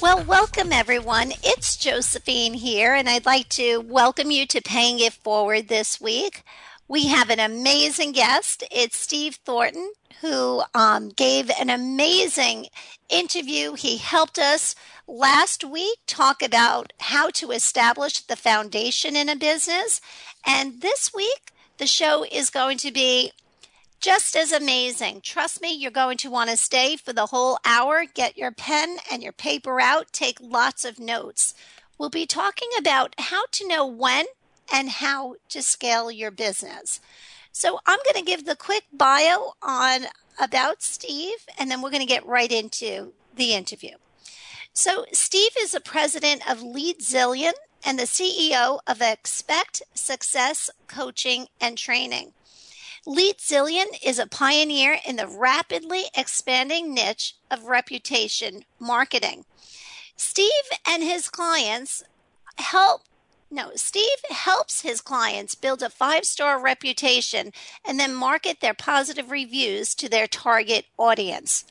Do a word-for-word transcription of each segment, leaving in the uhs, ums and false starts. Well, welcome, everyone. It's Josephine here, and I'd like to welcome you to Paying It Forward this week. We have an amazing guest. It's Steve Thornton, who um, gave an amazing interview. He helped us last week talk about how to establish the foundation in a business. And this week, the show is going to be just as amazing. Trust me, you're going to want to stay for the whole hour. Get your pen and your paper out. Take lots of notes. We'll be talking about how to know when and how to scale your business. So I'm going to give the quick bio on about Steve, and then we're going to get right into the interview. So Steve is the president of Leadzillion and the C E O of Expect Success Coaching and Training. Leadzillion is a pioneer in the rapidly expanding niche of reputation marketing. Steve and his clients help, no, Steve helps his clients build a five-star reputation and then market their positive reviews to their target audience.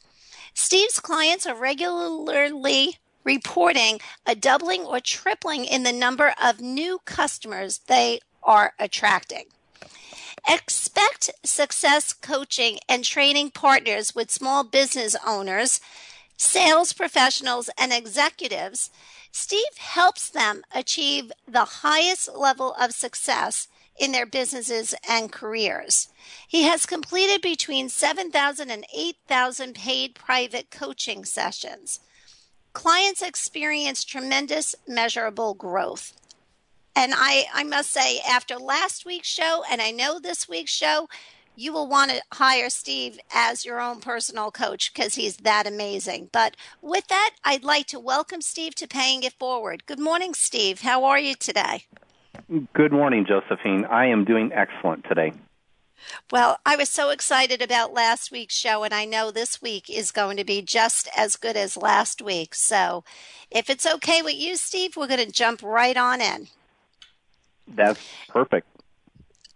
Steve's clients are regularly reporting a doubling or tripling in the number of new customers they are attracting. Expect Success Coaching and Training partners with small business owners, sales professionals, and executives. Steve helps them achieve the highest level of success in their businesses and careers. He has completed between seven thousand and eight thousand paid private coaching sessions. Clients experience tremendous measurable growth. And I, I must say, after last week's show, and I know this week's show, you will want to hire Steve as your own personal coach because he's that amazing. But with that, I'd like to welcome Steve to Paying It Forward. Good morning, Steve. How are you today? Good morning, Josephine. I am doing excellent today. Well, I was so excited about last week's show, and I know this week is going to be just as good as last week. So if it's okay with you, Steve, we're going to jump right on in. That's perfect.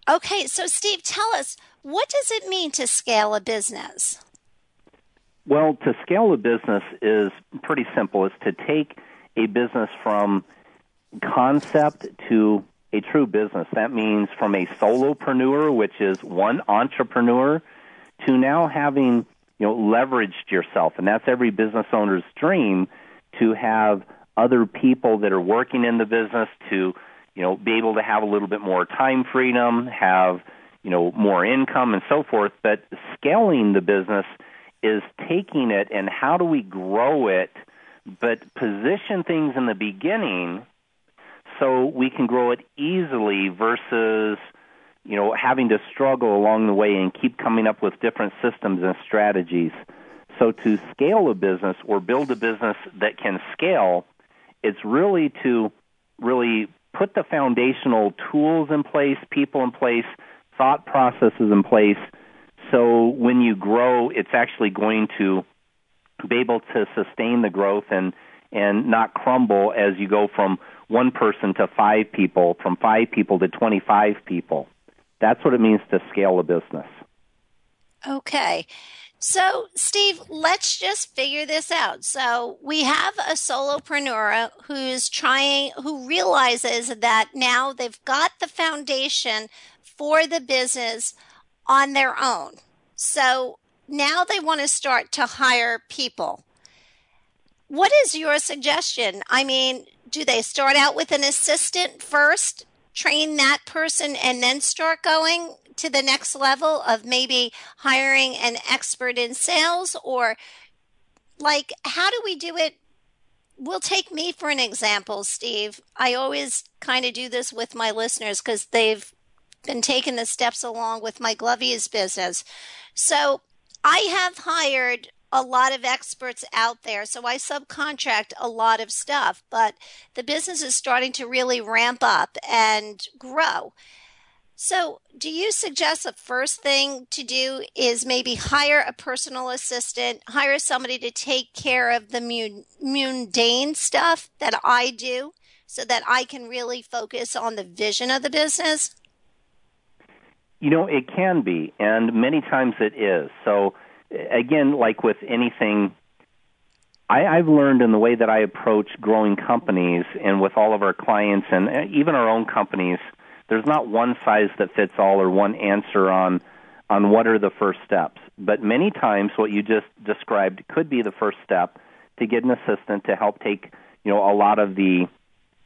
Okay, so Steve, tell us, what does it mean to scale a business? Well, to scale a business is pretty simple. It's to take a business from concept to a true business. That means from a solopreneur, which is one entrepreneur, to now having, you know, leveraged yourself. And that's every business owner's dream, to have other people that are working in the business to, you know, be able to have a little bit more time freedom, have, you know, more income and so forth. But scaling the business is taking it and how do we grow it, but position things in the beginning so we can grow it easily versus, you know, having to struggle along the way and keep coming up with different systems and strategies. So to scale a business or build a business that can scale, it's really to really put the foundational tools in place, people in place, thought processes in place, so when you grow, it's actually going to be able to sustain the growth and, and not crumble as you go from one person to five people, from five people to twenty-five people. That's what it means to scale a business. Okay. So, Steve, let's just figure this out. So we have a solopreneur who's trying, who realizes that now they've got the foundation for the business on their own. So now they want to start to hire people. What is your suggestion? I mean, do they start out with an assistant first, train that person, and then start going? to the next level of maybe hiring an expert in sales? Or like, how do we do it? Well, take me for an example, Steve. I always kind of do this with my listeners because they've been taking the steps along with my Glovies business. So I have hired a lot of experts out there. So I subcontract a lot of stuff, but the business is starting to really ramp up and grow. So do you suggest the first thing to do is maybe hire a personal assistant, hire somebody to take care of the mun- mundane stuff that I do so that I can really focus on the vision of the business? You know, it can be, and many times it is. So again, like with anything, I, I've learned in the way that I approach growing companies and with all of our clients and even our own companies, there's not one size that fits all or one answer on on what are the first steps. But many times what you just described could be the first step to get an assistant to help take, you know, a lot of the,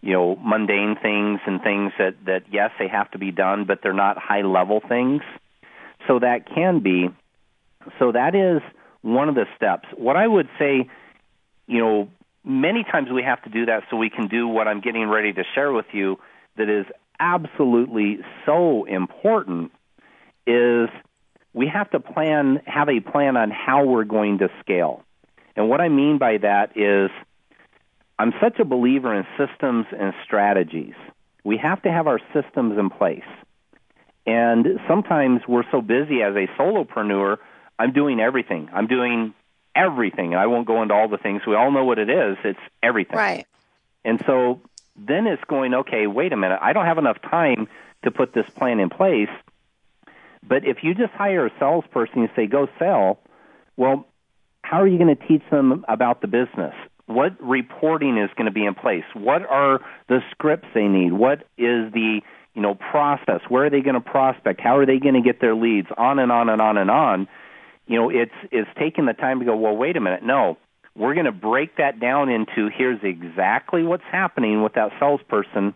you know, mundane things and things that, that, yes, they have to be done, but they're not high-level things. So that can be. So that is one of the steps. What I would say, you know, many times we have to do that so we can do what I'm getting ready to share with you that is absolutely so important is we have to plan, have a plan on how we're going to scale. And what I mean by that is I'm such a believer in systems and strategies. We have to have our systems in place. And sometimes we're so busy as a solopreneur, I'm doing everything. I'm doing everything. I won't go into all the things. We all know what it is. It's everything. Right. And so then it's going, okay, wait a minute. I don't have enough time to put this plan in place. But if you just hire a salesperson and say, go sell, well, how are you going to teach them about the business? What reporting is going to be in place? What are the scripts they need? What is the, you know, process? Where are they going to prospect? How are they going to get their leads? On and on and on and on. You know, it's it's taking the time to go, well, wait a minute, no. We're going to break that down into here's exactly what's happening with that salesperson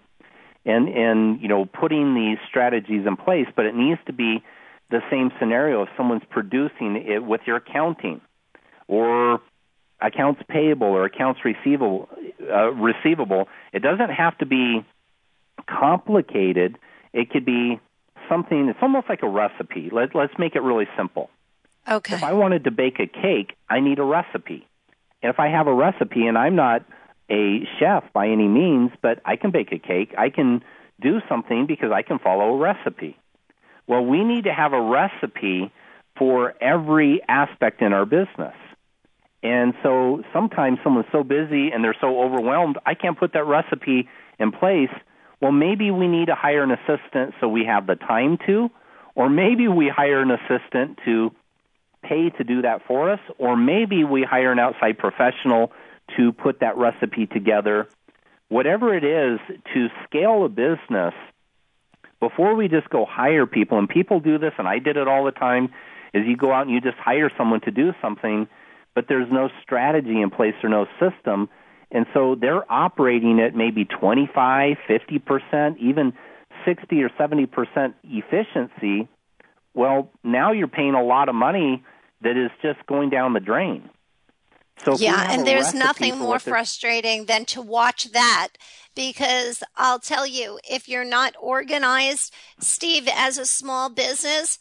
and, and, you know, putting these strategies in place. But it needs to be the same scenario if someone's producing it with your accounting or accounts payable or accounts receivable. Uh, receivable. It doesn't have to be complicated. It could be something, it's almost like a recipe. Let, let's make it really simple. Okay. If I wanted to bake a cake, I need a recipe. And if I have a recipe, and I'm not a chef by any means, but I can bake a cake, I can do something because I can follow a recipe. Well, we need to have a recipe for every aspect in our business. And so sometimes someone's so busy and they're so overwhelmed, I can't put that recipe in place. Well, maybe we need to hire an assistant so we have the time to, or maybe we hire an assistant to pay to do that for us, or maybe we hire an outside professional to put that recipe together. Whatever it is to scale a business, before we just go hire people, and people do this, and I did it all the time, is you go out and you just hire someone to do something, but there's no strategy in place or no system, and so they're operating at maybe twenty-five, fifty percent, even sixty or seventy percent efficiency. Well, now you're paying a lot of money that is just going down the drain. So yeah, and there's nothing more frustrating than to watch that, because I'll tell you, if you're not organized, Steve, as a small business,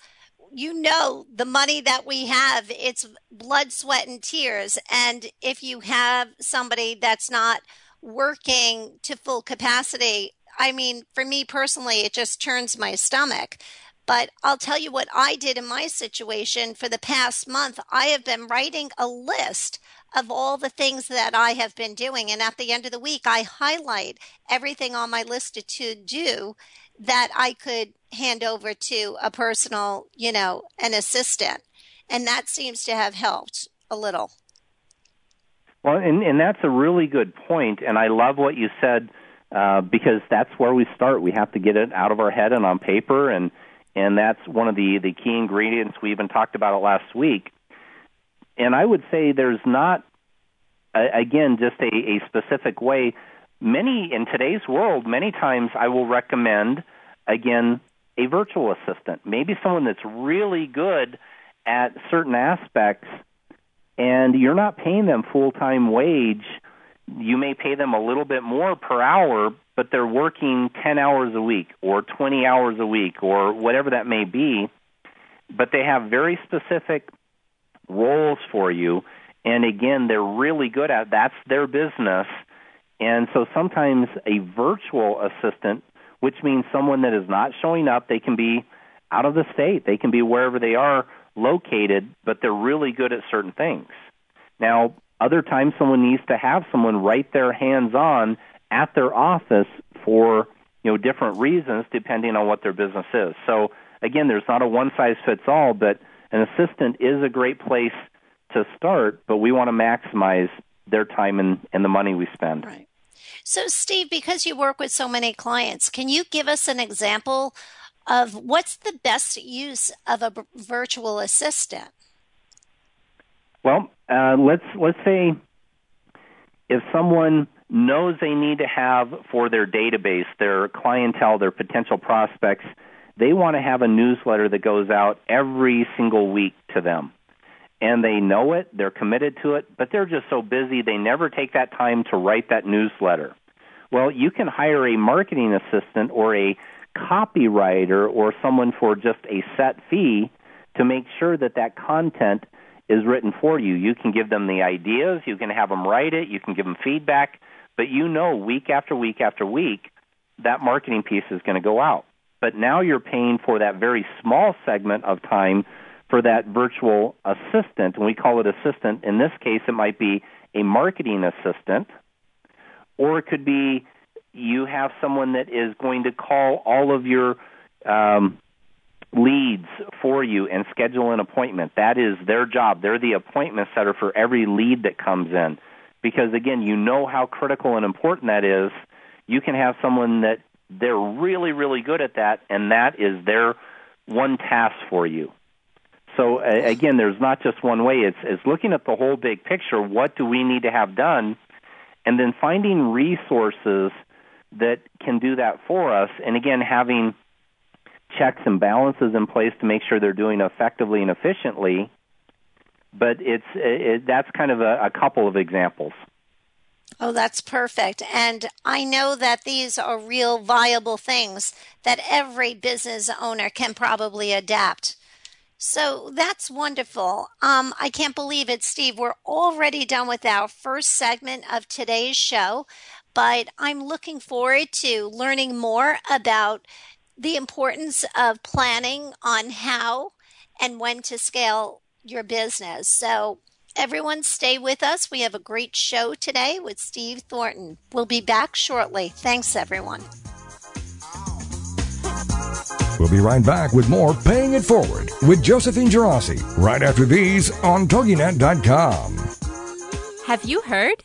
you know the money that we have, it's blood, sweat, and tears. And if you have somebody that's not working to full capacity, I mean, for me personally, it just turns my stomach. But I'll tell you what I did in my situation for the past month. I have been writing a list of all the things that I have been doing. And at the end of the week, I highlight everything on my list to do that I could hand over to a personal, you know, an assistant. And that seems to have helped a little. Well, and, and that's a really good point. And I love what you said, uh, because that's where we start. We have to get it out of our head and on paper, and And that's one of the, the key ingredients. We even talked about it last week. And I would say there's not, again, just a, a specific way. Many, in today's world, many times I will recommend, again, a virtual assistant, maybe someone that's really good at certain aspects, and you're not paying them full-time wage. You may pay them a little bit more per hour, but they're working ten hours a week or twenty hours a week or whatever that may be, but they have very specific roles for you, and again, they're really good at it. That's their business, and so sometimes a virtual assistant, which means someone that is not showing up, they can be out of the state, they can be wherever they are located, but they're really good at certain things. Now, other times someone needs to have someone right there hands-on at their office for, you know, different reasons depending on what their business is. So, again, there's not a one-size-fits-all, but an assistant is a great place to start, but we want to maximize their time and, and the money we spend. Right. So, Steve, because you work with so many clients, can you give us an example of what's the best use of a b- virtual assistant? Well, uh, let's let's say if someone knows they need to have for their database, their clientele, their potential prospects, they want to have a newsletter that goes out every single week to them. And they know it, they're committed to it, but they're just so busy they never take that time to write that newsletter. Well, you can hire a marketing assistant or a copywriter or someone for just a set fee to make sure that that content is written for you. You can give them the ideas, you can have them write it, you can give them feedback, but you know week after week after week that marketing piece is going to go out. But now you're paying for that very small segment of time for that virtual assistant, and we call it assistant. In this case, it might be a marketing assistant, or it could be you have someone that is going to call all of your um, leads for you and schedule an appointment. That is their job. They're the appointment setter for every lead that comes in because, again, you know how critical and important that is. You can have someone that they're really, really good at that, and that is their one task for you. So, again, there's not just one way. It's, it's looking at the whole big picture. What do we need to have done? And then finding resources that can do that for us. And, again, having checks and balances in place to make sure they're doing effectively and efficiently. But it's it, that's kind of a, a couple of examples. Oh, that's perfect. And I know that these are real viable things that every business owner can probably adapt. So that's wonderful. Um, I can't believe it, Steve. We're already done with our first segment of today's show, but I'm looking forward to learning more about the importance of planning on how and when to scale your business. So everyone stay with us. We have a great show today with Steve Thornton. We'll be back shortly. Thanks, everyone. We'll be right back with more Paying It Forward with Josephine Giurassi right after these on Toginet dot com. Have you heard?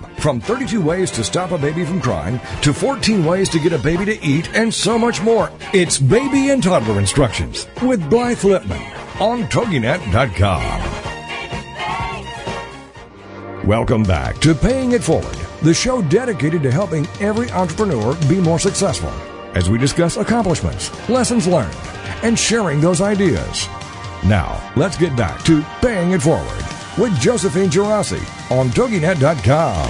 From thirty-two ways to stop a baby from crying, to fourteen ways to get a baby to eat, and so much more. It's Baby and Toddler Instructions with Blythe Lipman on Toginet dot com. Welcome back to Paying It Forward, the show dedicated to helping every entrepreneur be more successful as we discuss accomplishments, lessons learned, and sharing those ideas. Now, let's get back to Paying It Forward with Josephine Giurassi on Toginet dot com.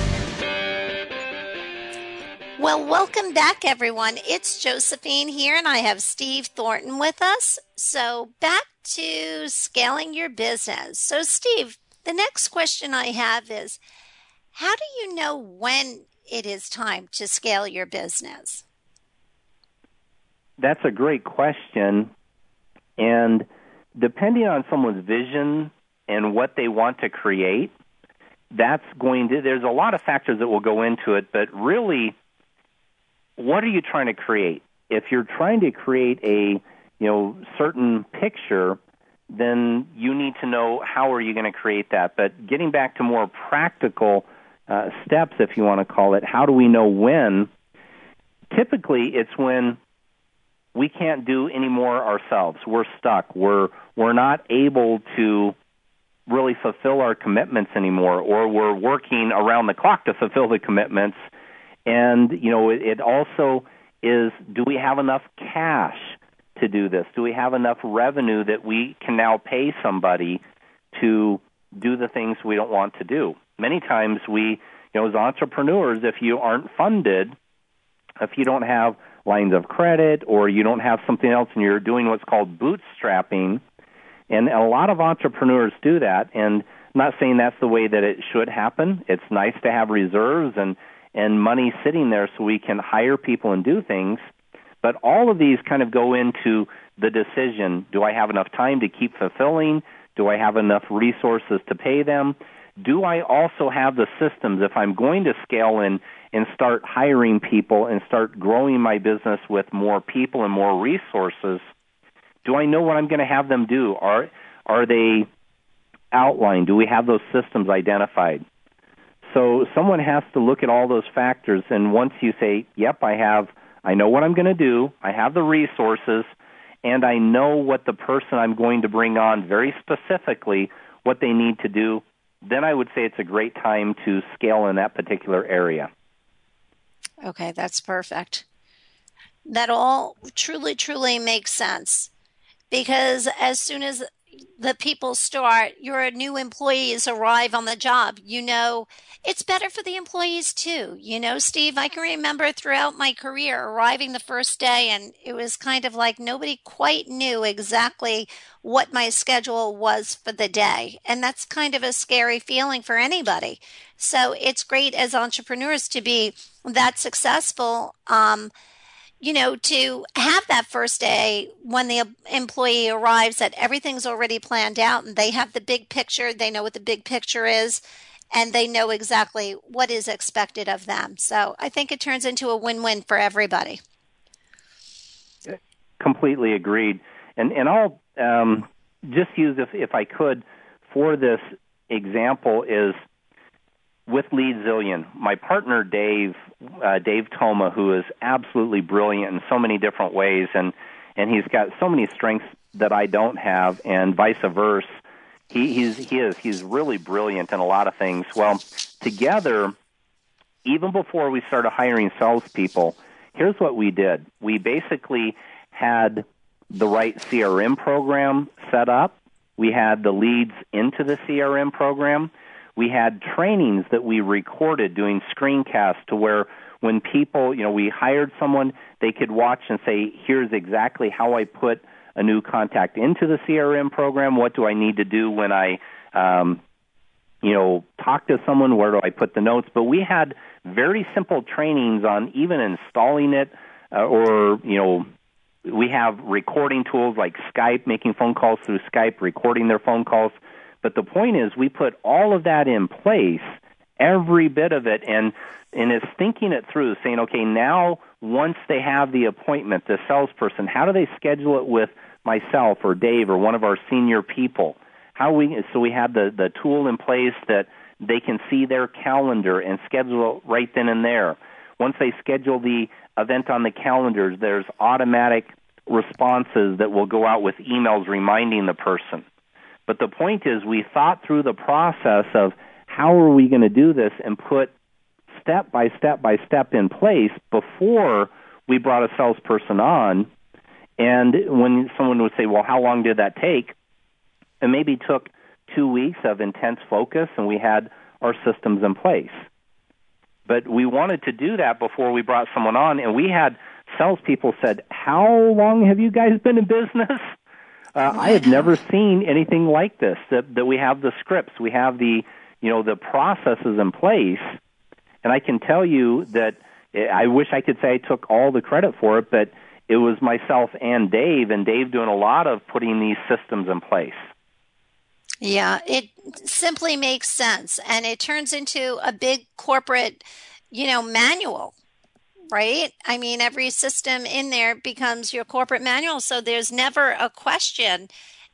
Well, welcome back, everyone. It's Josephine here, and I have Steve Thornton with us. So back to scaling your business. So, Steve, the next question I have is, how do you know when it is time to scale your business? That's a great question. And depending on someone's vision and what they want to create, that's going to, there's a lot of factors that will go into it, but really, what are you trying to create? If you're trying to create a, you know, certain picture, then you need to know how are you going to create that. But getting back to more practical uh, steps, if you want to call it, how do we know when? Typically, it's when we can't do any more ourselves. We're stuck. We're we're not able to really fulfill our commitments anymore, or we're working around the clock to fulfill the commitments. And, you know, it, it also is, do we have enough cash to do this? Do we have enough revenue that we can now pay somebody to do the things we don't want to do? Many times we, you know, as entrepreneurs, if you aren't funded, if you don't have lines of credit or you don't have something else and you're doing what's called bootstrapping, and a lot of entrepreneurs do that, and I'm not saying that's the way that it should happen. It's nice to have reserves and, and money sitting there so we can hire people and do things. But all of these kind of go into the decision. Do I have enough time to keep fulfilling? Do I have enough resources to pay them? Do I also have the systems? If I'm going to scale and, and start hiring people and start growing my business with more people and more resources, do I know what I'm going to have them do? Are are they outlined? Do we have those systems identified? So someone has to look at all those factors, and once you say, yep, I have, I know what I'm going to do, I have the resources, and I know what the person I'm going to bring on very specifically, what they need to do, then I would say it's a great time to scale in that particular area. Okay, that's perfect. That all truly, truly makes sense. Because as soon as the people start, your new employees arrive on the job, you know, it's better for the employees too. You know, Steve, I can remember throughout my career arriving the first day, and it was kind of like nobody quite knew exactly what my schedule was for the day. And that's kind of a scary feeling for anybody. So it's great as entrepreneurs to be that successful, um, you know, to have that first day when the employee arrives that everything's already planned out and they have the big picture, they know what the big picture is, and they know exactly what is expected of them. So I think it turns into a win-win for everybody. Completely agreed. And and I'll um, just use, if, if I could, for this example is, with Leadzillion, my partner Dave, uh, Dave Toma, who is absolutely brilliant in so many different ways, and, and he's got so many strengths that I don't have, and vice versa. He, he's, he is he's really brilliant in a lot of things. Well, together, even before we started hiring salespeople, here's what we did. We basically had the right C R M program set up. We had the leads into the C R M program. We had trainings that we recorded doing screencasts to where when people, you know, we hired someone, they could watch and say, here's exactly how I put a new contact into the C R M program. What do I need to do when I, um, you know, talk to someone? Where do I put the notes? But we had very simple trainings on even installing it uh, or, you know, we have recording tools like Skype, making phone calls through Skype, recording their phone calls. But the point is, we put all of that in place, every bit of it, and and is thinking it through, saying, okay, now once they have the appointment, the salesperson, how do they schedule it with myself or Dave or one of our senior people? how we so we have the, the tool in place that they can see their calendar and schedule right then and there. Once they schedule the event on the calendar, there's automatic responses that will go out with emails reminding the person. But the point is, we thought through the process of how are we going to do this and put step by step by step in place before we brought a salesperson on. And when someone would say, well, how long did that take? It maybe took two weeks of intense focus, and we had our systems in place. But we wanted to do that before we brought someone on, and we had salespeople said, how long have you guys been in business? Uh, I had never seen anything like this, that, that we have the scripts, we have the, you know, the processes in place. And I can tell you that I wish I could say I took all the credit for it, but it was myself and Dave, and Dave doing a lot of putting these systems in place. Yeah, it simply makes sense, and it turns into a big corporate, you know, manual, right? I mean, every system in there becomes your corporate manual, so there's never a question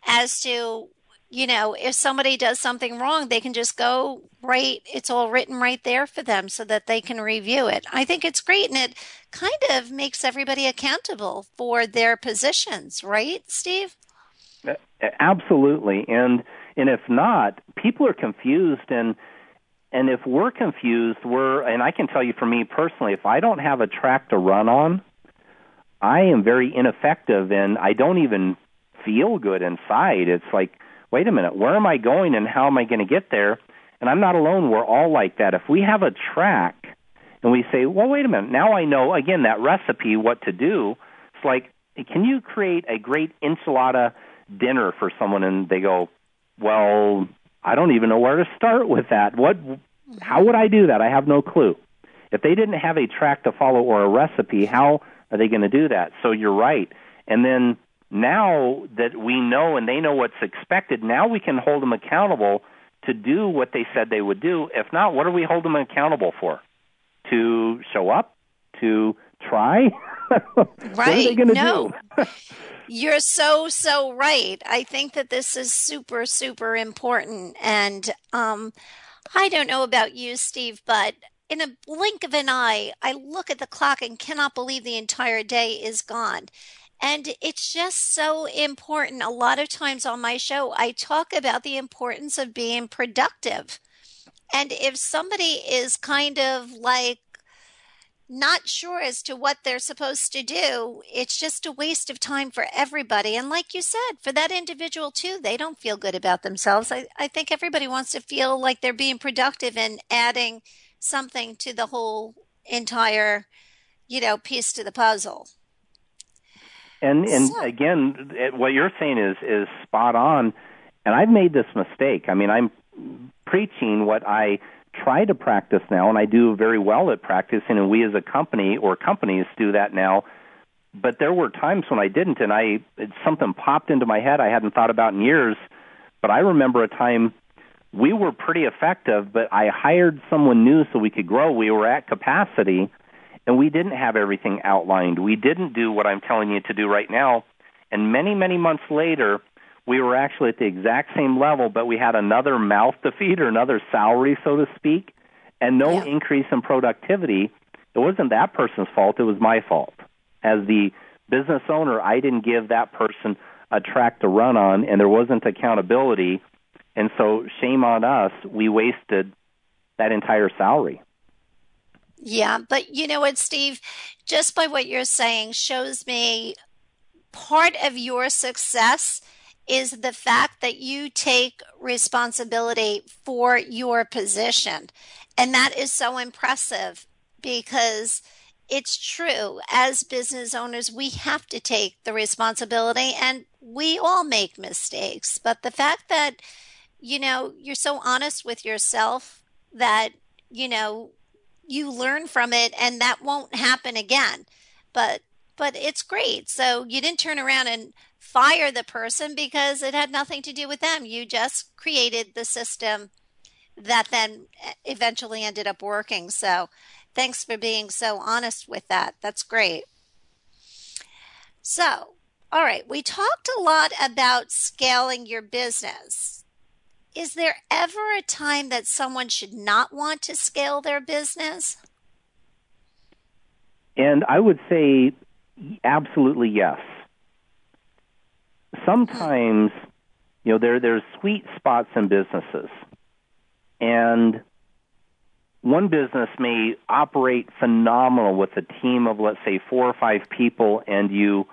as to, you know, if somebody does something wrong, they can just go right, it's all written right there for them so that they can review it. I think it's great, and it kind of makes everybody accountable for their positions, right, Steve? Absolutely, and And if not, people are confused, and and if we're confused, we're, and I can tell you for me personally, if I don't have a track to run on, I am very ineffective, and I don't even feel good inside. It's like, wait a minute, where am I going, and how am I going to get there? And I'm not alone. We're all like that. If we have a track, and we say, well, wait a minute, now I know, again, that recipe, what to do. It's like, can you create a great enchilada dinner for someone? And they go, well, I don't even know where to start with that. What? How would I do that? I have no clue. If they didn't have a track to follow or a recipe, how are they going to do that? So you're right. And then now that we know and they know what's expected, now we can hold them accountable to do what they said they would do. If not, what do we hold them accountable for? To show up? To try? Right. What are they going to no. do? You're so, so right. I think that this is super, super important. And um, I don't know about you, Steve, but in a blink of an eye, I look at the clock and cannot believe the entire day is gone. And it's just so important. A lot of times on my show, I talk about the importance of being productive. And if somebody is kind of like, not sure as to what they're supposed to do, it's just a waste of time for everybody. And like you said, for that individual too, they don't feel good about themselves. I, I think everybody wants to feel like they're being productive and adding something to the whole entire, you know, piece to the puzzle. And and so. Again, what you're saying is is spot on. And I've made this mistake. I mean, I'm preaching what I try to practice now, and I do very well at practicing, and we as a company or companies do that now. But there were times when I didn't, and I it, something popped into my head I hadn't thought about in years. But I remember a time we were pretty effective, but I hired someone new so we could grow. We were at capacity, and we didn't have everything outlined. We didn't do what I'm telling you to do right now. And many, many months later, we were actually at the exact same level, but we had another mouth to feed or another salary, so to speak, and no yeah. increase in productivity. It wasn't that person's fault. It was my fault. As the business owner, I didn't give that person a track to run on, and there wasn't accountability. And so shame on us. We wasted that entire salary. Yeah, but you know what, Steve? Just by what you're saying shows me part of your success is the fact that you take responsibility for your position. And that is so impressive because it's true. As business owners, we have to take the responsibility, and we all make mistakes. But the fact that, you know, you're so honest with yourself that, you know, you learn from it and that won't happen again. But but it's great. So you didn't turn around and fire the person because it had nothing to do with them. You just created the system that then eventually ended up working. So thanks for being so honest with that. That's great. So, all right, we talked a lot about scaling your business. Is there ever a time that someone should not want to scale their business? And I would say absolutely yes. Sometimes, you know, there there's sweet spots in businesses. And one business may operate phenomenal with a team of, let's say, four or five people, and you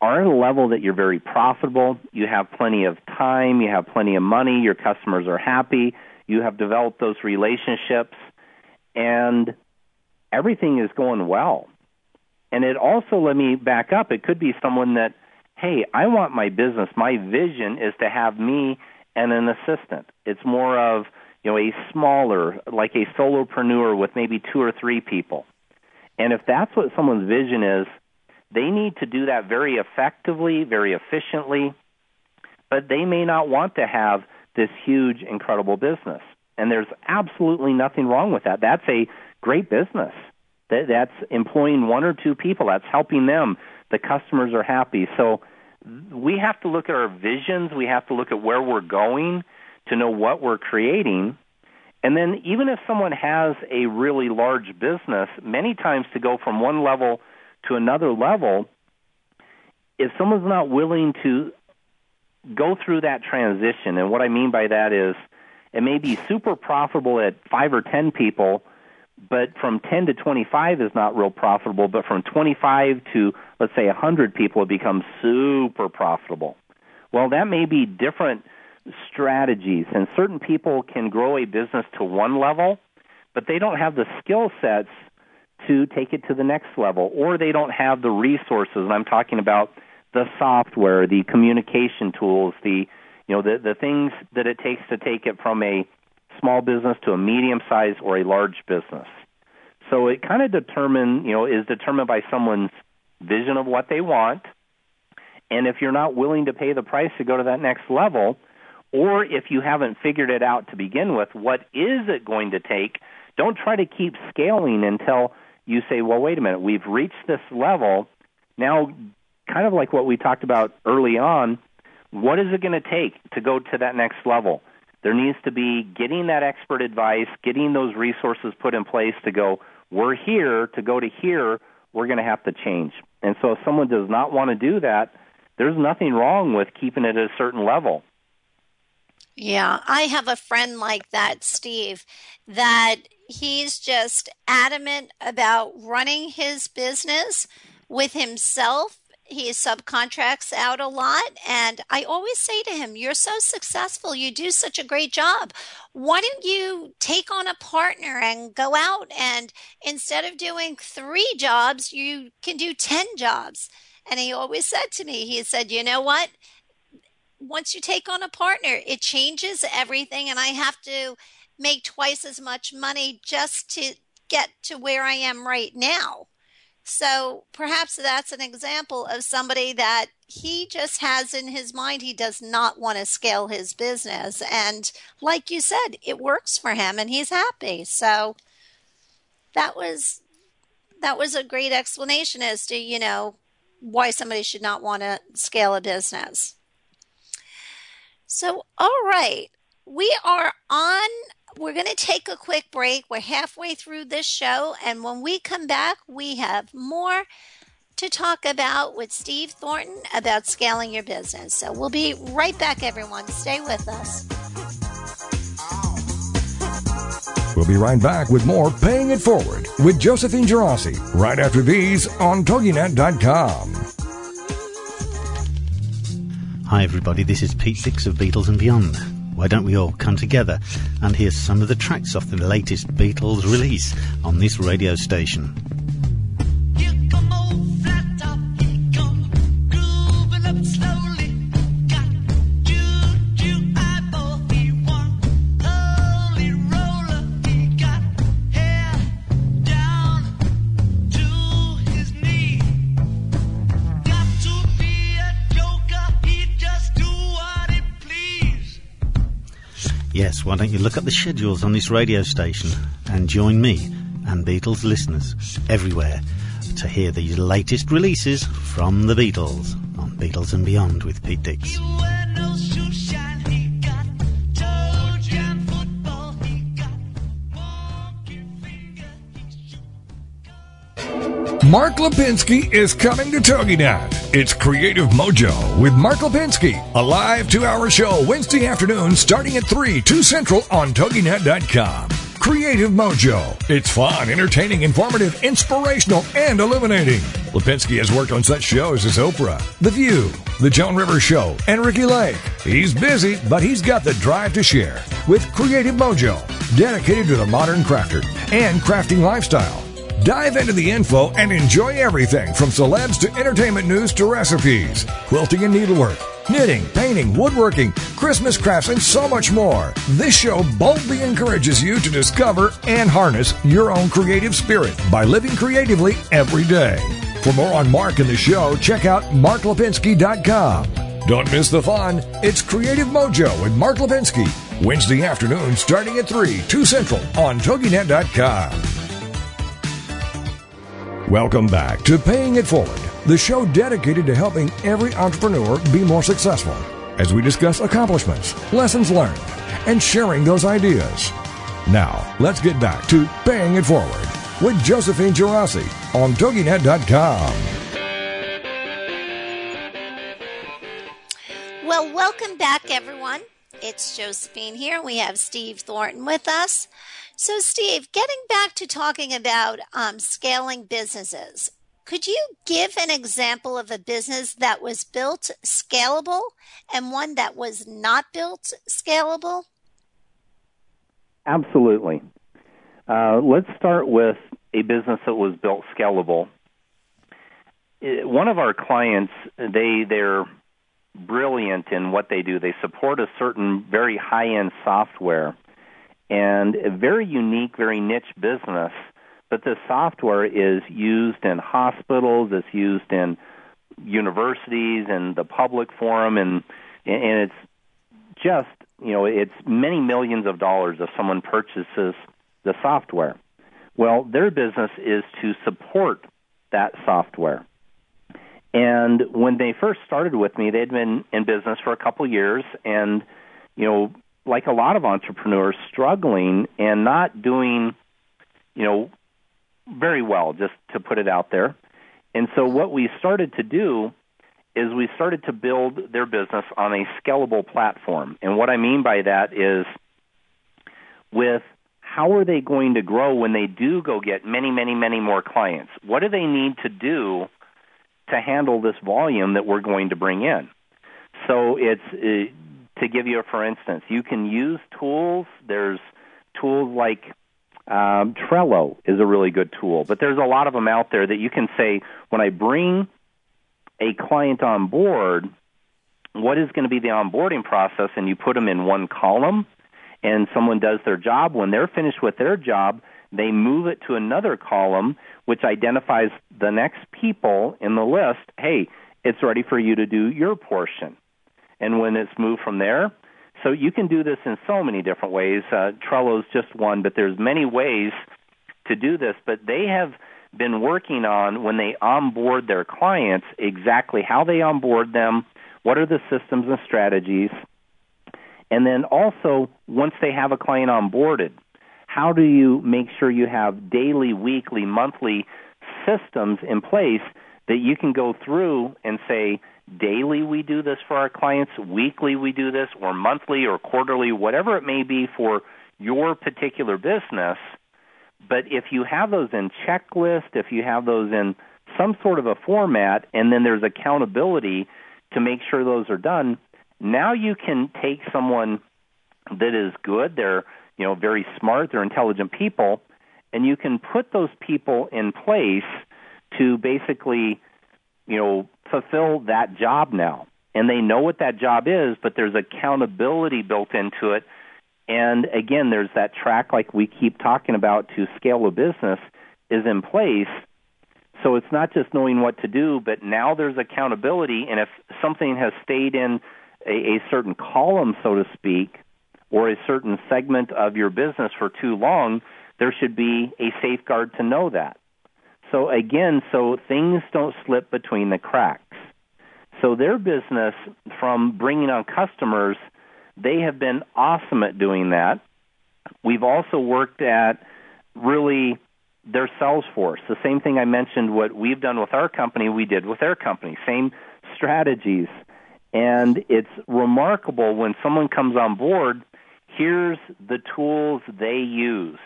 are at a level that you're very profitable, you have plenty of time, you have plenty of money, your customers are happy, you have developed those relationships, and everything is going well. And it also, let me back up, it could be someone that, hey, I want my business, my vision is to have me and an assistant. It's more of, you know, a smaller, like a solopreneur with maybe two or three people. And if that's what someone's vision is, they need to do that very effectively, very efficiently, but they may not want to have this huge, incredible business. And there's absolutely nothing wrong with that. That's a great business. That's employing one or two people. That's helping them. The customers are happy. So we have to look at our visions. We have to look at where we're going to know what we're creating. And then even if someone has a really large business, many times to go from one level to another level, if someone's not willing to go through that transition, and what I mean by that is it may be super profitable at five or ten people, but from ten to twenty-five is not real profitable, but from twenty-five to, let's say, one hundred people, it becomes super profitable. Well, that may be different strategies, and certain people can grow a business to one level, but they don't have the skill sets to take it to the next level, or they don't have the resources. And I'm talking about the software, the communication tools, the you know the, the things that it takes to take it from a small business to a medium size or a large business. So it kind of determine you know is determined by someone's vision of what they want, and if you're not willing to pay the price to go to that next level, or if you haven't figured it out to begin with, what is it going to take? Don't try to keep scaling until you say, well, wait a minute, we've reached this level. Now, kind of like what we talked about early on, what is it going to take to go to that next level? There needs to be getting that expert advice, getting those resources put in place to go, we're here, to go to here, we're going to have to change. And so if someone does not want to do that, there's nothing wrong with keeping it at a certain level. Yeah, I have a friend like that, Steve, that he's just adamant about running his business with himself. He subcontracts out a lot. And I always say to him, you're so successful. You do such a great job. Why don't you take on a partner and go out? And instead of doing three jobs, you can do ten jobs. And he always said to me, he said, you know what? Once you take on a partner, it changes everything. And I have to make twice as much money just to get to where I am right now. So perhaps that's an example of somebody that he just has in his mind he does not want to scale his business. And like you said, it works for him and he's happy. So that was that was a great explanation as to, you know, why somebody should not want to scale a business. So, all right, we are on... We're going to take a quick break. We're halfway through this show. And when we come back, we have more to talk about with Steve Thornton about scaling your business. So we'll be right back, everyone. Stay with us. We'll be right back with more Paying It Forward with Josephine Giurassi right after these on Toginet dot com. Hi, everybody. This is Pete Dix of Beatles and Beyond. Why don't we all come together and hear some of the tracks off the latest Beatles release on this radio station. Yes, why don't you look up the schedules on this radio station and join me and Beatles listeners everywhere to hear the latest releases from the Beatles on Beatles and Beyond with Pete Dix. He Mark Lipinski is coming to TogiNet. It's Creative Mojo with Mark Lipinski, a live two-hour show Wednesday afternoon starting at three, two Central on Toginet dot com. Creative Mojo. It's fun, entertaining, informative, inspirational, and illuminating. Lipinski has worked on such shows as Oprah, The View, The Joan Rivers Show, and Ricky Lake. He's busy, but he's got the drive to share with Creative Mojo, dedicated to the modern crafter and crafting lifestyle. Dive into the info and enjoy everything from celebs to entertainment news to recipes, quilting and needlework, knitting, painting, woodworking, Christmas crafts, and so much more. This show boldly encourages you to discover and harness your own creative spirit by living creatively every day. For more on Mark and the show, check out Mark Lipinski dot com. Don't miss the fun. It's Creative Mojo with Mark Lipinski, Wednesday afternoon starting at three, two Central on Toginet dot com. Welcome back to Paying It Forward, the show dedicated to helping every entrepreneur be more successful as we discuss accomplishments, lessons learned, and sharing those ideas. Now, let's get back to Paying It Forward with Josephine Giurassi on Toginet dot com. Well, welcome back, everyone. It's Josephine here. We have Steve Thornton with us. So, Steve, getting back to talking about um, scaling businesses, could you give an example of a business that was built scalable and one that was not built scalable? Absolutely. Uh, let's start with a business that was built scalable. It, one of our clients, they, they're brilliant in what they do. They support a certain very high-end software and a very unique, very niche business. But this software is used in hospitals, it's used in universities and the public forum, and and it's just, you know, it's many millions of dollars if someone purchases the software. Well, their business is to support that software. And when they first started with me, they'd been in business for a couple of years and, you know, like a lot of entrepreneurs, struggling and not doing, you know, very well, just to put it out there. And so what we started to do is we started to build their business on a scalable platform. And what I mean by that is with how are they going to grow when they do go get many, many, many more clients? What do they need to do to handle this volume that we're going to bring in? So it's, it, to give you a for instance, you can use tools. There's tools like Um, Trello is a really good tool, but there's a lot of them out there that you can say, when I bring a client on board, what is going to be the onboarding process? And you put them in one column, and someone does their job. When they're finished with their job, they move it to another column, which identifies the next people in the list. Hey, it's ready for you to do your portion. And when it's moved from there, so you can do this in so many different ways. Uh, Trello's just one, but there's many ways to do this. But they have been working on, when they onboard their clients, exactly how they onboard them, what are the systems and strategies, and then also once they have a client onboarded, how do you make sure you have daily, weekly, monthly systems in place that you can go through and say, daily we do this for our clients, weekly we do this, or monthly or quarterly, whatever it may be for your particular business. But if you have those in checklist, if you have those in some sort of a format, and then there's accountability to make sure those are done, now you can take someone that is good, they're, you know, very smart, they're intelligent people, and you can put those people in place to basically, you know, fulfill that job now. And they know what that job is, but there's accountability built into it. And again, there's that track, like we keep talking about, to scale a business is in place. So it's not just knowing what to do, but now there's accountability. And if something has stayed in a, a certain column, so to speak, or a certain segment of your business for too long, there should be a safeguard to know that. So again, so things don't slip between the cracks. So their business, from bringing on customers, they have been awesome at doing that. We've also worked at really their Salesforce. The same thing I mentioned, what we've done with our company, we did with their company. Same strategies. And it's remarkable when someone comes on board, here's the tools they use,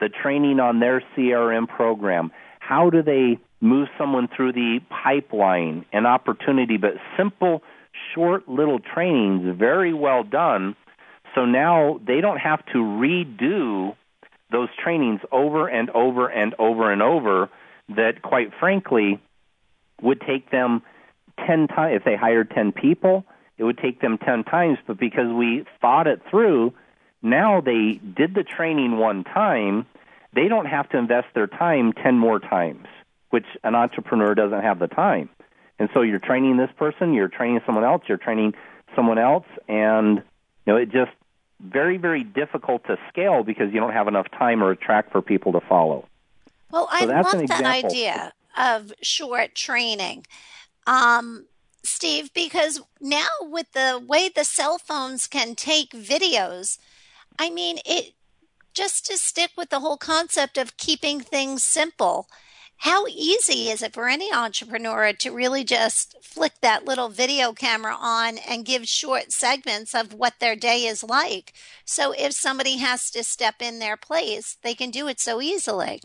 the training on their C R M program. How do they move someone through the pipeline and opportunity? But simple, short little trainings, very well done. So now they don't have to redo those trainings over and over and over and over that, quite frankly, would take them ten times. If they hired ten people, it would take them ten times. But because we thought it through, now they did the training one time. They don't have to invest their time ten more times, which an entrepreneur doesn't have the time. And so you're training this person, you're training someone else, you're training someone else, and you know it just very, very difficult to scale because you don't have enough time or a track for people to follow. Well, so I love that idea of short training, um, Steve, because now with the way the cell phones can take videos, I mean, it just to stick with the whole concept of keeping things simple. How easy is it for any entrepreneur to really just flick that little video camera on and give short segments of what their day is like? So if somebody has to step in their place, they can do it so easily.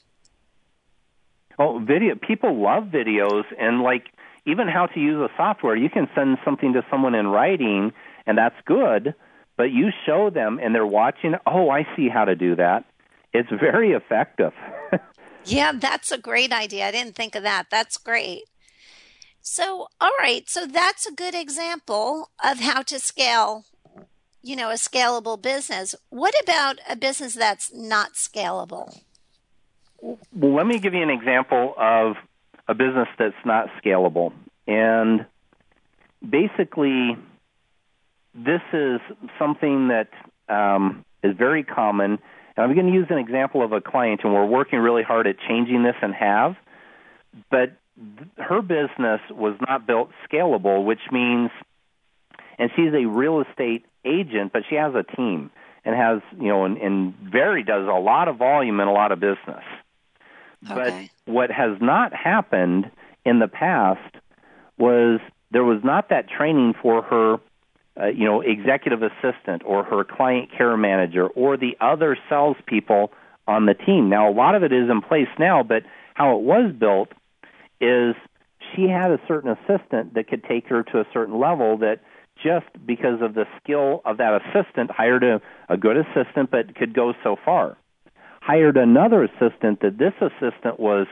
Oh, video. People love videos, and like even how to use a software. You can send something to someone in writing, and that's good, but you show them and they're watching, oh, I see how to do that. It's very effective. Yeah, that's a great idea. I didn't think of that. That's great. So, all right. So that's a good example of how to scale, you know, a scalable business. What about a business that's not scalable? Well, let me give you an example of a business that's not scalable. And basically, this is something that um, is very common. And I'm going to use an example of a client, and we're working really hard at changing this and have, but th- her business was not built scalable, which means, and she's a real estate agent, but she has a team and has, you know, and, and very does a lot of volume and a lot of business. Okay. But what has not happened in the past was there was not that training for her Uh, you know, executive assistant or her client care manager or the other salespeople on the team. Now, a lot of it is in place now, but how it was built is she had a certain assistant that could take her to a certain level that just because of the skill of that assistant, hired a, a good assistant, but could go so far. Hired another assistant that this assistant was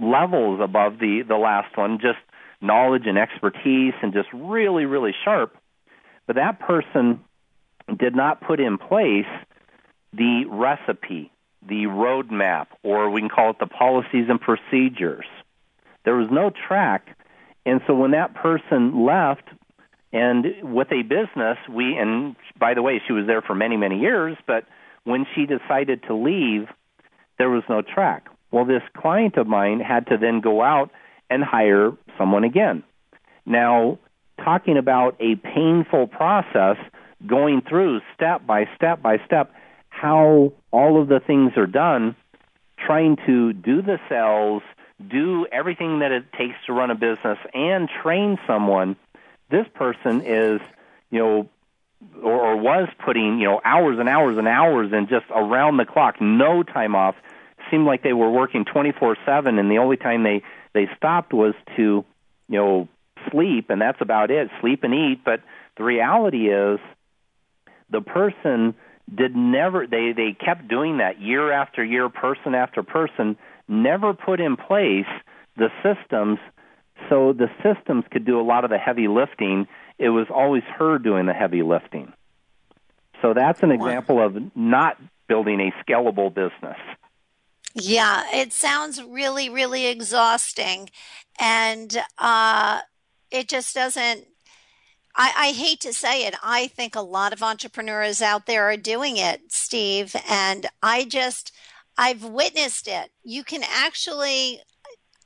levels above the, the last one, just knowledge and expertise and just really, really sharp. But that person did not put in place the recipe, the roadmap, or we can call it the policies and procedures. There was no track. And so when that person left and with a business, we, and by the way, she was there for many, many years, but when she decided to leave, there was no track. Well, this client of mine had to then go out and hire someone again. Now, talking about a painful process, going through step by step by step, how all of the things are done, trying to do the sales, do everything that it takes to run a business, and train someone. This person is, you know, or, or was putting, you know, hours and hours and hours and just around the clock, no time off. Seemed like they were working twenty-four seven, and the only time they, they stopped was to, you know, sleep, and that's about it, sleep and eat. But the reality is the person did never, they, they kept doing that year after year, person after person, never put in place the systems, so the systems could do a lot of the heavy lifting. It was always her doing the heavy lifting. So that's an example of not building a scalable business. Yeah, it sounds really, really exhausting. And uh, it just doesn't, I, I hate to say it, I think a lot of entrepreneurs out there are doing it, Steve. And I just, I've witnessed it. You can actually,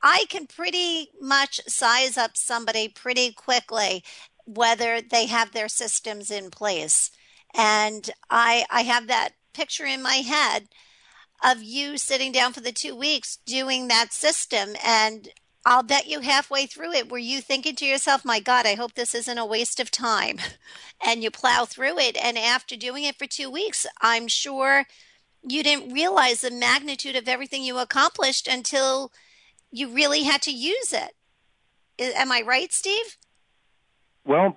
I can pretty much size up somebody pretty quickly, whether they have their systems in place. And I, I have that picture in my head of you sitting down for the two weeks doing that system. And I'll bet you halfway through it, were you thinking to yourself, my God, I hope this isn't a waste of time. And you plow through it. And after doing it for two weeks, I'm sure you didn't realize the magnitude of everything you accomplished until you really had to use it. Am I right, Steve? Well,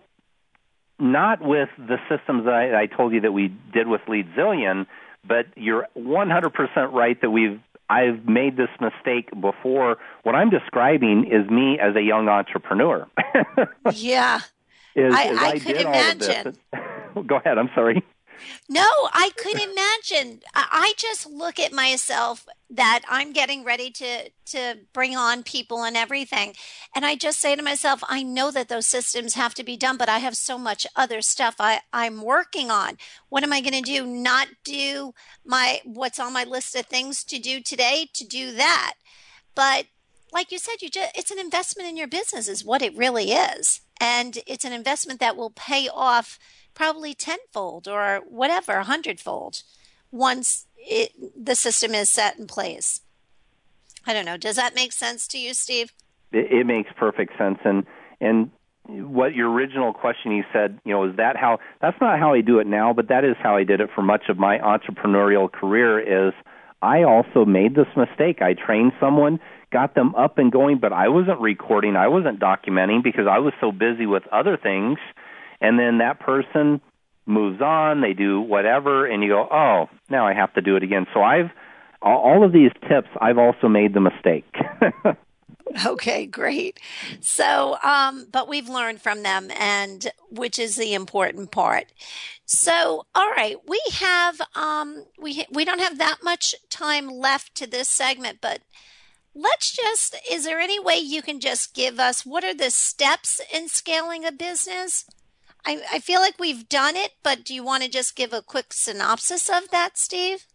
not with the systems that I, I told you that we did with Leadzillion, but you're one hundred percent right that we've I've made this mistake before. What I'm describing is me as a young entrepreneur. Yeah. Is, I, is I, I could imagine. Go ahead. I'm sorry. No, I could imagine. I just look at myself that I'm getting ready to, to bring on people and everything. And I just say to myself, I know that those systems have to be done, but I have so much other stuff I, I'm working on. What am I going to do? Not do my what's on my list of things to do today to do that. But like you said, you just, it's an investment in your business is what it really is. And it's an investment that will pay off probably tenfold or whatever, a hundredfold once it, the system is set in place. I don't know. Does that make sense to you, Steve? It, it makes perfect sense. And and what your original question, you said, you know, is that how, that's not how I do it now, but that is how I did it for much of my entrepreneurial career is I also made this mistake. I trained someone, got them up and going, but I wasn't recording. I wasn't documenting because I was so busy with other things. And then that person moves on, they do whatever, and you go, oh, now I have to do it again. So I've, all of these tips, I've also made the mistake. Okay, great. So, um, but we've learned from them, and which is the important part. So, all right, we have, um, we we don't have that much time left to this segment, but let's just, is there any way you can just give us, what are the steps in scaling a business? I, I feel like we've done it, but do you want to just give a quick synopsis of that, Steve?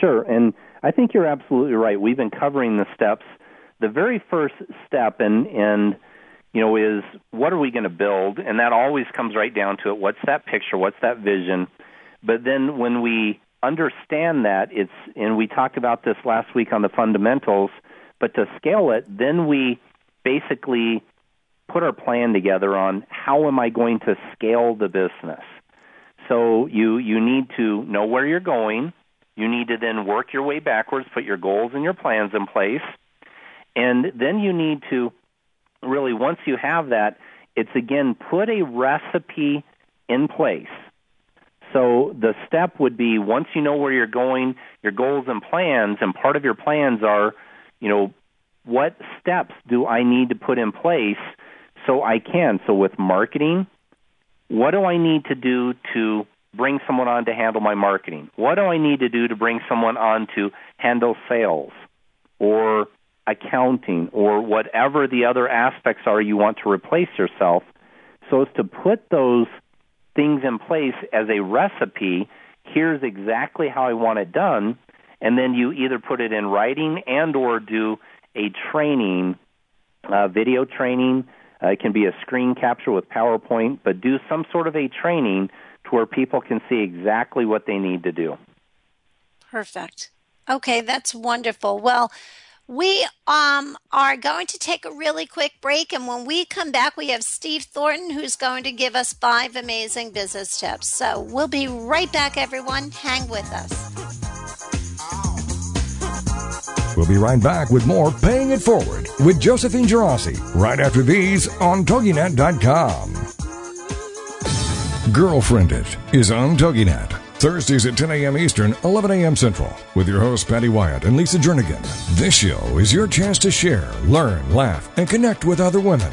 Sure, and I think you're absolutely right. We've been covering the steps. The very first step, and and you know, is what are we going to build, and that always comes right down to it. What's that picture? What's that vision? But then when we understand that, it's and we talked about this last week on the fundamentals. But to scale it, then we basically put our plan together on how am I going to scale the business. So you you need to know where you're going. You need to then work your way backwards, put your goals and your plans in place. And then you need to really, once you have that, it's again, put a recipe in place. So the step would be once you know where you're going, your goals and plans, and part of your plans are, you know, what steps do I need to put in place so I can. So with marketing, what do I need to do to bring someone on to handle my marketing? What do I need to do to bring someone on to handle sales or accounting or whatever the other aspects are you want to replace yourself? So it's to put those things in place as a recipe. Here's exactly how I want it done. And then you either put it in writing and or do a training, uh, video training. Uh, it can be a screen capture with PowerPoint, but do some sort of a training to where people can see exactly what they need to do. Perfect. Okay, that's wonderful. Well, we um, are going to take a really quick break, and when we come back, we have Steve Thornton, who's going to give us five amazing business tips. So we'll be right back, everyone. Hang with us. We'll be right back with more Paying It Forward with Josephine Giurassi right after these on Toginet dot com. Girlfriend It is on Toginet, Thursdays at ten a.m. Eastern, eleven a.m. Central, with your hosts Patty Wyatt and Lisa Jernigan. This show is your chance to share, learn, laugh, and connect with other women.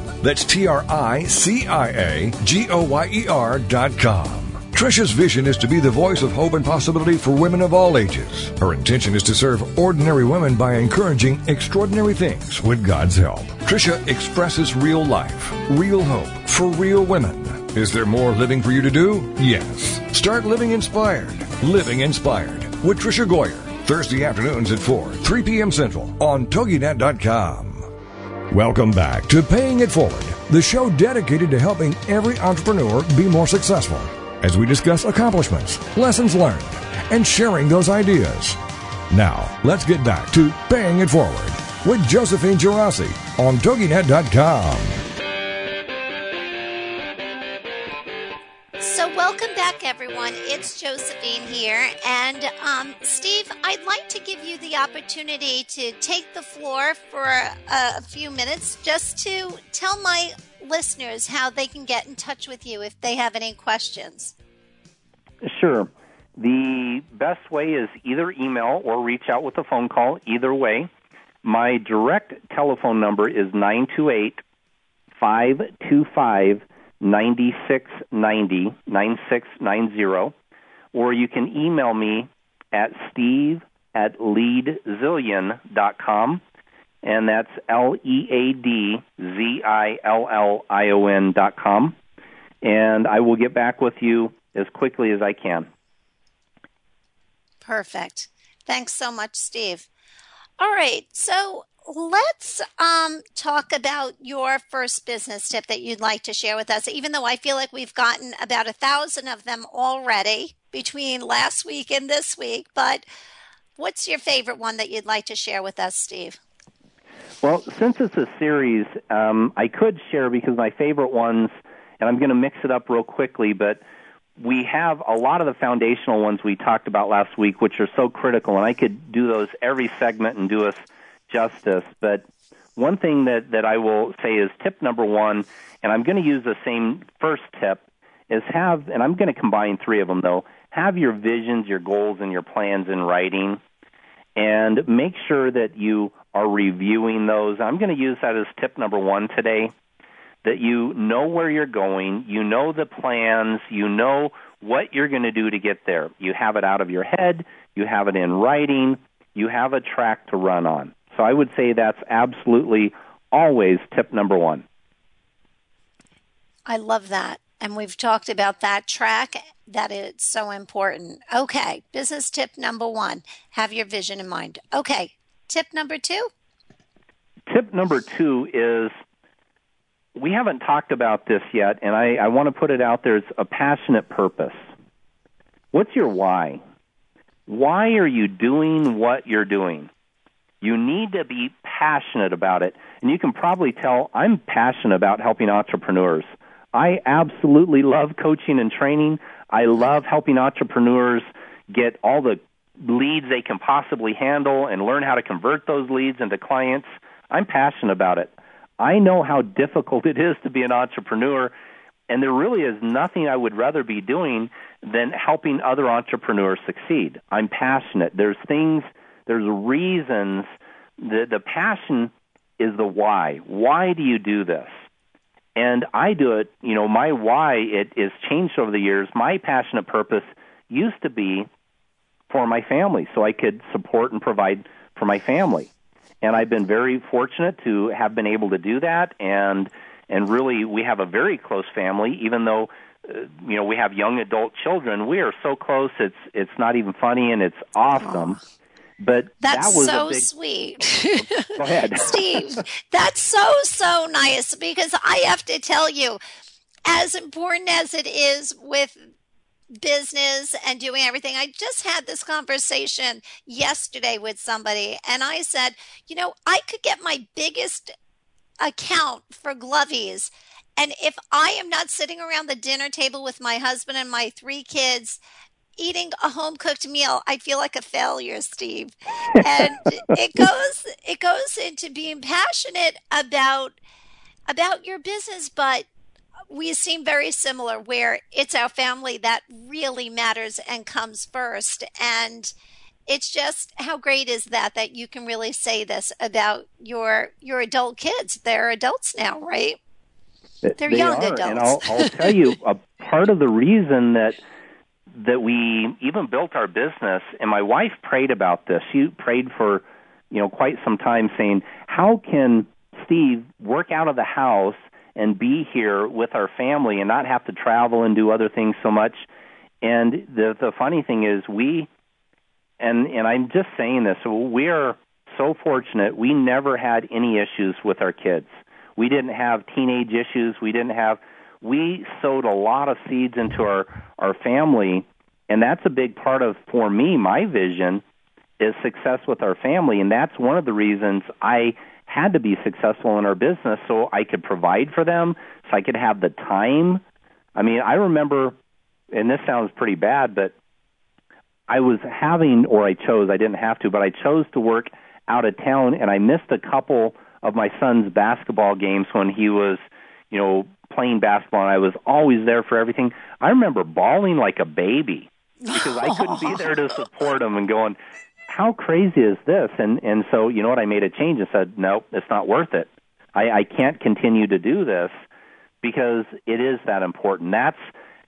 That's T R I C I A G O Y E R dot com. Trisha's vision is to be the voice of hope and possibility for women of all ages. Her intention is to serve ordinary women by encouraging extraordinary things with God's help. Trisha expresses real life, real hope for real women. Is there more living for you to do? Yes. Start living inspired. Living Inspired with Trisha Goyer. Thursday afternoons at four, three p.m. Central on Toginet dot com. Welcome back to Paying It Forward, the show dedicated to helping every entrepreneur be more successful, as we discuss accomplishments, lessons learned, and sharing those ideas. Now, let's get back to Paying It Forward with Josephine Giurassi on Toginet dot com. So welcome back, everyone. It's Josephine here. And um, Steve, I'd like to give you the opportunity to take the floor for a, a few minutes just to tell my listeners how they can get in touch with you if they have any questions. Sure. The best way is either email or reach out with a phone call. Either way, my direct telephone number is nine two eight, five two five, nine six nine zero, nine six nine zero, or you can email me at steve at lead zillion dot com. And that's L-E-A-D-Z-I-L-L-I-O-N dot com. And I will get back with you as quickly as I can. Perfect. Thanks so much, Steve. All right. So let's um, talk about your first business tip that you'd like to share with us, even though I feel like we've gotten about a thousand of them already between last week and this week. But what's your favorite one that you'd like to share with us, Steve? Well, since it's a series, um, I could share because my favorite ones, and I'm going to mix it up real quickly, but we have a lot of the foundational ones we talked about last week, which are so critical, and I could do those every segment and do us justice. But one thing that, that I will say is tip number one, and I'm going to use the same first tip, is have, and I'm going to combine three of them, though, have your visions, your goals, and your plans in writing, and make sure that you are reviewing those. I'm going to use that as tip number one today, that you know where you're going, you know the plans, you know what you're going to do to get there. You have it out of your head, you have it in writing, you have a track to run on. So I would say that's absolutely always tip number one. I love that. And we've talked about that track, that it's so important. Okay, business tip number one, have your vision in mind. Okay. Tip number two? Tip number two is, we haven't talked about this yet, and I, I want to put it out there. It's a passionate purpose. What's your why? Why are you doing what you're doing? You need to be passionate about it. And you can probably tell I'm passionate about helping entrepreneurs. I absolutely love coaching and training. I love helping entrepreneurs get all the leads they can possibly handle and learn how to convert those leads into clients. I'm passionate about it. I know how difficult it is to be an entrepreneur, and there really is nothing I would rather be doing than helping other entrepreneurs succeed. I'm passionate. There's things, there's reasons. The, the passion is the why. Why do you do this? And I do it, you know, my why, it is changed over the years. My passionate purpose used to be for my family, so I could support and provide for my family. And I've been very fortunate to have been able to do that, and and really we have a very close family, even though uh, you know we have young adult children. We are so close, it's it's not even funny, and it's awesome. Aww. But that's that was so a big... sweet. Go ahead. Steve, that's so, so nice, because I have to tell you, as important as it is with business and doing everything. I just had this conversation yesterday with somebody, and I said, you know, I could get my biggest account for Glovies, and if I am not sitting around the dinner table with my husband and my three kids eating a home-cooked meal, I feel like a failure, Steve. And it goes it goes into being passionate about about your business, but we seem very similar where it's our family that really matters and comes first. And it's just, how great is that, that you can really say this about your your adult kids. They're adults now, right? They're they young are, adults. And I'll, I'll tell you, a part of the reason that that we even built our business, and my wife prayed about this. She prayed for, you know, quite some time, saying, how can Steve work out of the house and be here with our family and not have to travel and do other things so much? And the the funny thing is, we, and and I'm just saying this, so we're so fortunate, we never had any issues with our kids. We didn't have teenage issues. We didn't have, we sowed a lot of seeds into our, our family, and that's a big part of, for me, my vision is success with our family, and that's one of the reasons I had to be successful in our business, so I could provide for them, so I could have the time. I mean, I remember, and this sounds pretty bad, but I was having, or I chose, I didn't have to, but I chose to work out of town, and I missed a couple of my son's basketball games when he was, you know, playing basketball, and I was always there for everything. I remember bawling like a baby because I couldn't be there to support him and going, how crazy is this? And and so, you know what, I made a change and said, nope, it's not worth it. I, I can't continue to do this because it is that important. That's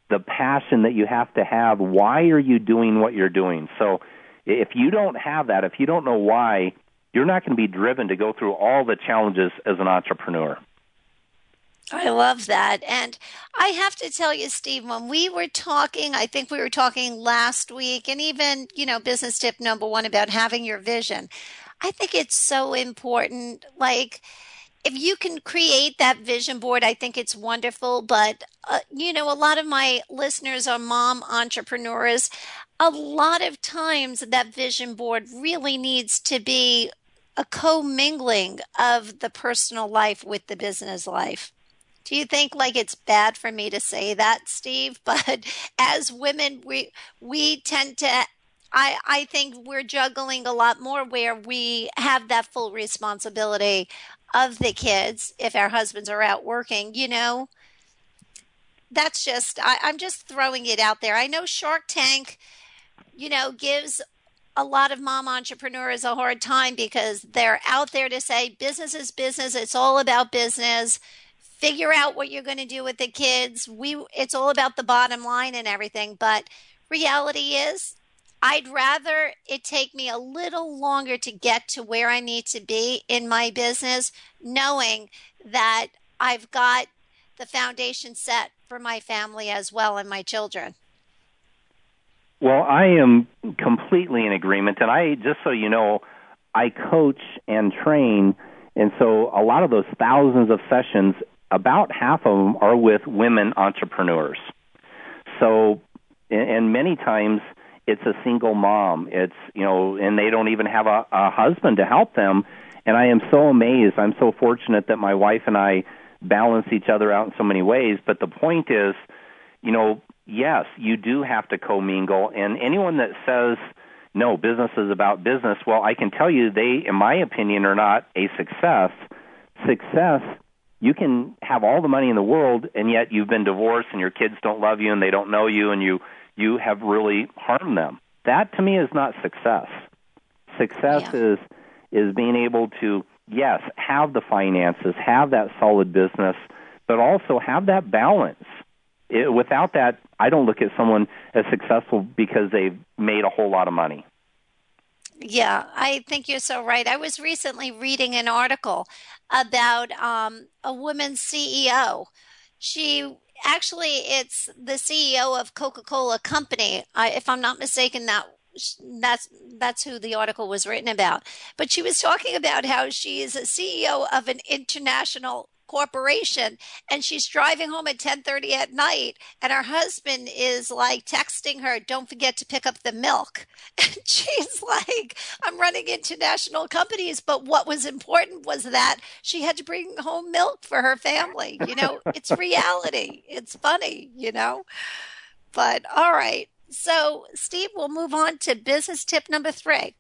the passion that you have to have. Why are you doing what you're doing? So if you don't have that, if you don't know why, you're not going to be driven to go through all the challenges as an entrepreneur. I love that. And I have to tell you, Steve, when we were talking, I think we were talking last week, and even, you know, business tip number one about having your vision. I think it's so important. Like, if you can create that vision board, I think it's wonderful. But, uh, you know, a lot of my listeners are mom entrepreneurs. A lot of times that vision board really needs to be a co-mingling of the personal life with the business life. Do you think, like, it's bad for me to say that, Steve? But as women, we we tend to, I, I think we're juggling a lot more where we have that full responsibility of the kids if our husbands are out working, you know? That's just, I, I'm just throwing it out there. I know Shark Tank, you know, gives a lot of mom entrepreneurs a hard time because they're out there to say business is business. It's all about business. Figure out what you're going to do with the kids. We, it's all about the bottom line and everything. But reality is, I'd rather it take me a little longer to get to where I need to be in my business, knowing that I've got the foundation set for my family as well and my children. Well, I am completely in agreement. And I, just so you know, I coach and train. And so a lot of those thousands of sessions, about half of them are with women entrepreneurs. So, and many times it's a single mom. It's, you know, and they don't even have a, a husband to help them. And I am so amazed. I'm so fortunate that my wife and I balance each other out in so many ways. But the point is, you know, yes, you do have to commingle. And anyone that says, no, business is about business, well, I can tell you they, in my opinion, are not a success. Success, you can have all the money in the world, and yet you've been divorced, and your kids don't love you, and they don't know you, and you, you have really harmed them. That, to me, is not success. Success yeah. is is being able to, yes, have the finances, have that solid business, but also have that balance. It, without that, I don't look at someone as successful because they've made a whole lot of money. Yeah, I think you're so right. I was recently reading an article about um, a woman C E O. She actually, it's the C E O of Coca-Cola Company. I, if I'm not mistaken, that that's that's who the article was written about. But she was talking about how she is a C E O of an international corporation, and she's driving home at ten thirty at night, and her husband is like texting her, don't forget to pick up the milk. And she's like, I'm running international companies, but what was important was that she had to bring home milk for her family. You know, it's reality. It's funny, you know. But all right. So, Steve, we'll move on to business tip number three.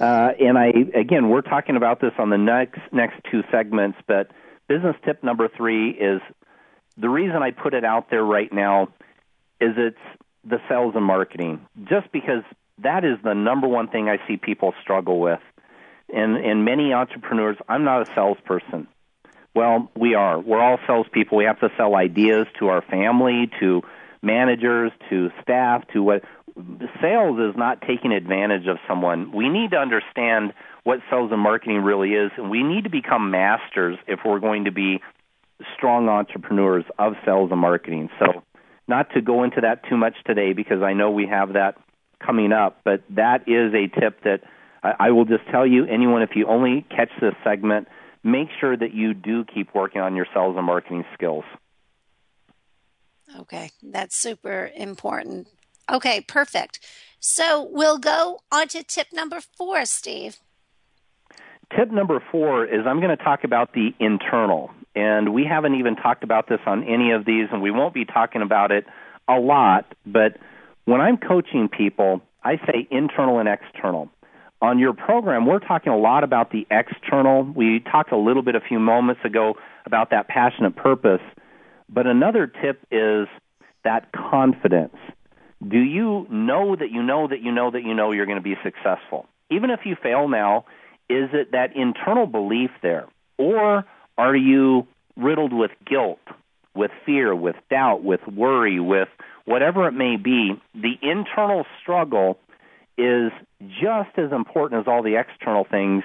Uh, and I, again, we're talking about this on the next next two segments, but business tip number three is, the reason I put it out there right now is it's the sales and marketing, just because that is the number one thing I see people struggle with. And, and many entrepreneurs, I'm not a salesperson. Well, we are. We're all salespeople. We have to sell ideas to our family, to managers, to staff, to what. Sales is not taking advantage of someone. We need to understand what sales and marketing really is, and we need to become masters if we're going to be strong entrepreneurs of sales and marketing. So not to go into that too much today, because I know we have that coming up, but that is a tip that I, I will just tell you, anyone, if you only catch this segment, make sure that you do keep working on your sales and marketing skills. Okay, that's super important. Okay, perfect. So we'll go on to tip number four, Steve. Tip number four is, I'm going to talk about the internal. And we haven't even talked about this on any of these, and we won't be talking about it a lot. But when I'm coaching people, I say internal and external. On your program, we're talking a lot about the external. We talked a little bit a few moments ago about that passionate purpose. But another tip is that confidence. Do you know that you know that you know that you know you're going to be successful? Even if you fail now, is it that internal belief there? Or are you riddled with guilt, with fear, with doubt, with worry, with whatever it may be? The internal struggle is just as important as all the external things.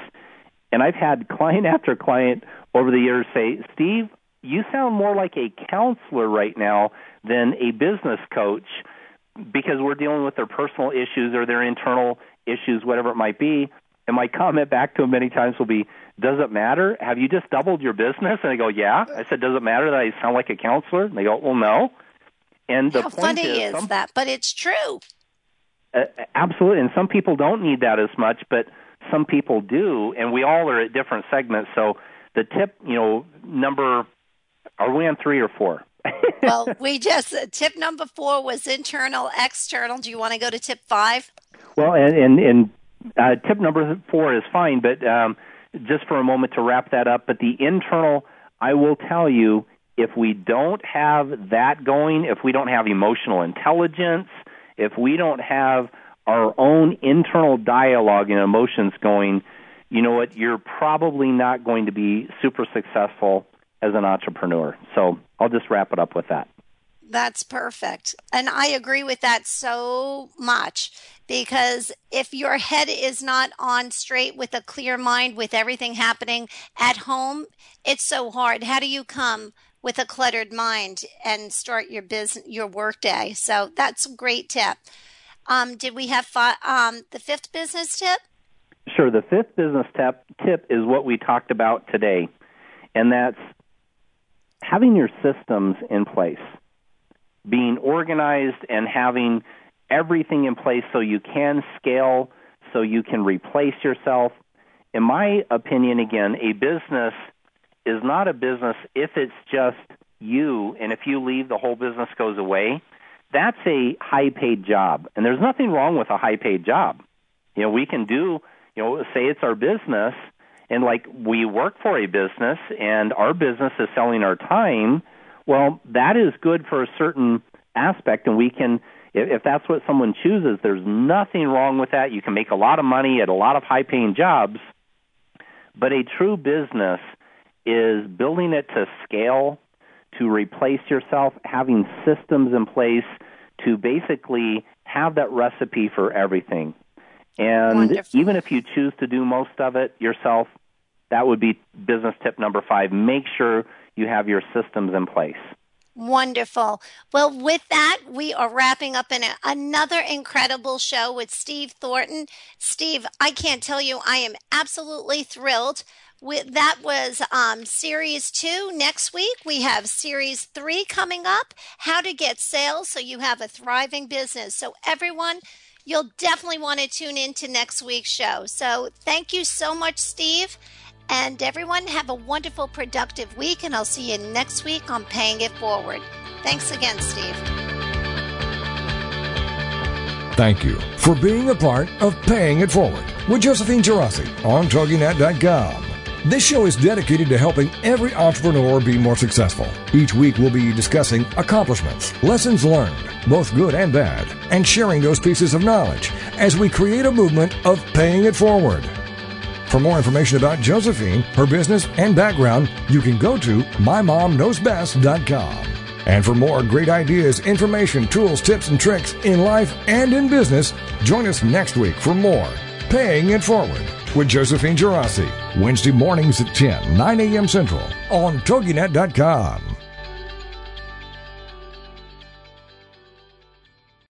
And I've had client after client over the years say, Steve, you sound more like a counselor right now than a business coach, because we're dealing with their personal issues or their internal issues, whatever it might be. And my comment back to them many times will be, does it matter? Have you just doubled your business? And I go, yeah. I said, does it matter that I sound like a counselor? And they go, well, no. And the How point funny is, is some, that? But it's true. Uh, absolutely. And some people don't need that as much, but some people do. And we all are at different segments. So the tip, you know, number, are we on three or four? Well, we just, tip number four was internal, external. Do you want to go to tip five? Well, and, and, and uh, tip number four is fine, but um, just for a moment to wrap that up. But the internal, I will tell you, if we don't have that going, if we don't have emotional intelligence, if we don't have our own internal dialogue and emotions going, you know what, you're probably not going to be super successful as an entrepreneur. So I'll just wrap it up with that. That's perfect. And I agree with that so much, because if your head is not on straight with a clear mind, with everything happening at home, it's so hard. How do you come with a cluttered mind and start your business, your work day? So that's a great tip. Um, did we have fi- um, the fifth business tip? Sure. The fifth business tip tip is what we talked about today. And that's having your systems in place, being organized and having everything in place so you can scale, so you can replace yourself. In my opinion, again, a business is not a business if it's just you, and if you leave, the whole business goes away. That's a high-paid job, and there's nothing wrong with a high-paid job. You know, we can do, you know, say it's our business, and like we work for a business and our business is selling our time, well, that is good for a certain aspect. And we can, if that's what someone chooses, there's nothing wrong with that. You can make a lot of money at a lot of high-paying jobs. But a true business is building it to scale, to replace yourself, having systems in place to basically have that recipe for everything. And Wonderful. Even if you choose to do most of it yourself, that would be business tip number five. Make sure you have your systems in place. Wonderful. Well, with that, we are wrapping up in a, another incredible show with Steve Thornton. Steve, I can't tell you, I am absolutely thrilled. With, that was um, series two. Next week, we have series three coming up, how to get sales so you have a thriving business. So everyone, you'll definitely want to tune in to next week's show. So thank you so much, Steve. And everyone, have a wonderful, productive week, and I'll see you next week on Paying It Forward. Thanks again, Steve. Thank you for being a part of Paying It Forward with Josephine Giurassi on Triggy Net dot com. This show is dedicated to helping every entrepreneur be more successful. Each week, we'll be discussing accomplishments, lessons learned, both good and bad, and sharing those pieces of knowledge as we create a movement of Paying It Forward. For more information about Josephine, her business, and background, you can go to My Mom Knows Best dot com. And for more great ideas, information, tools, tips, and tricks in life and in business, join us next week for more Paying It Forward with Josephine Giurassi, Wednesday mornings at ten, nine a.m. Central on Toginet dot com.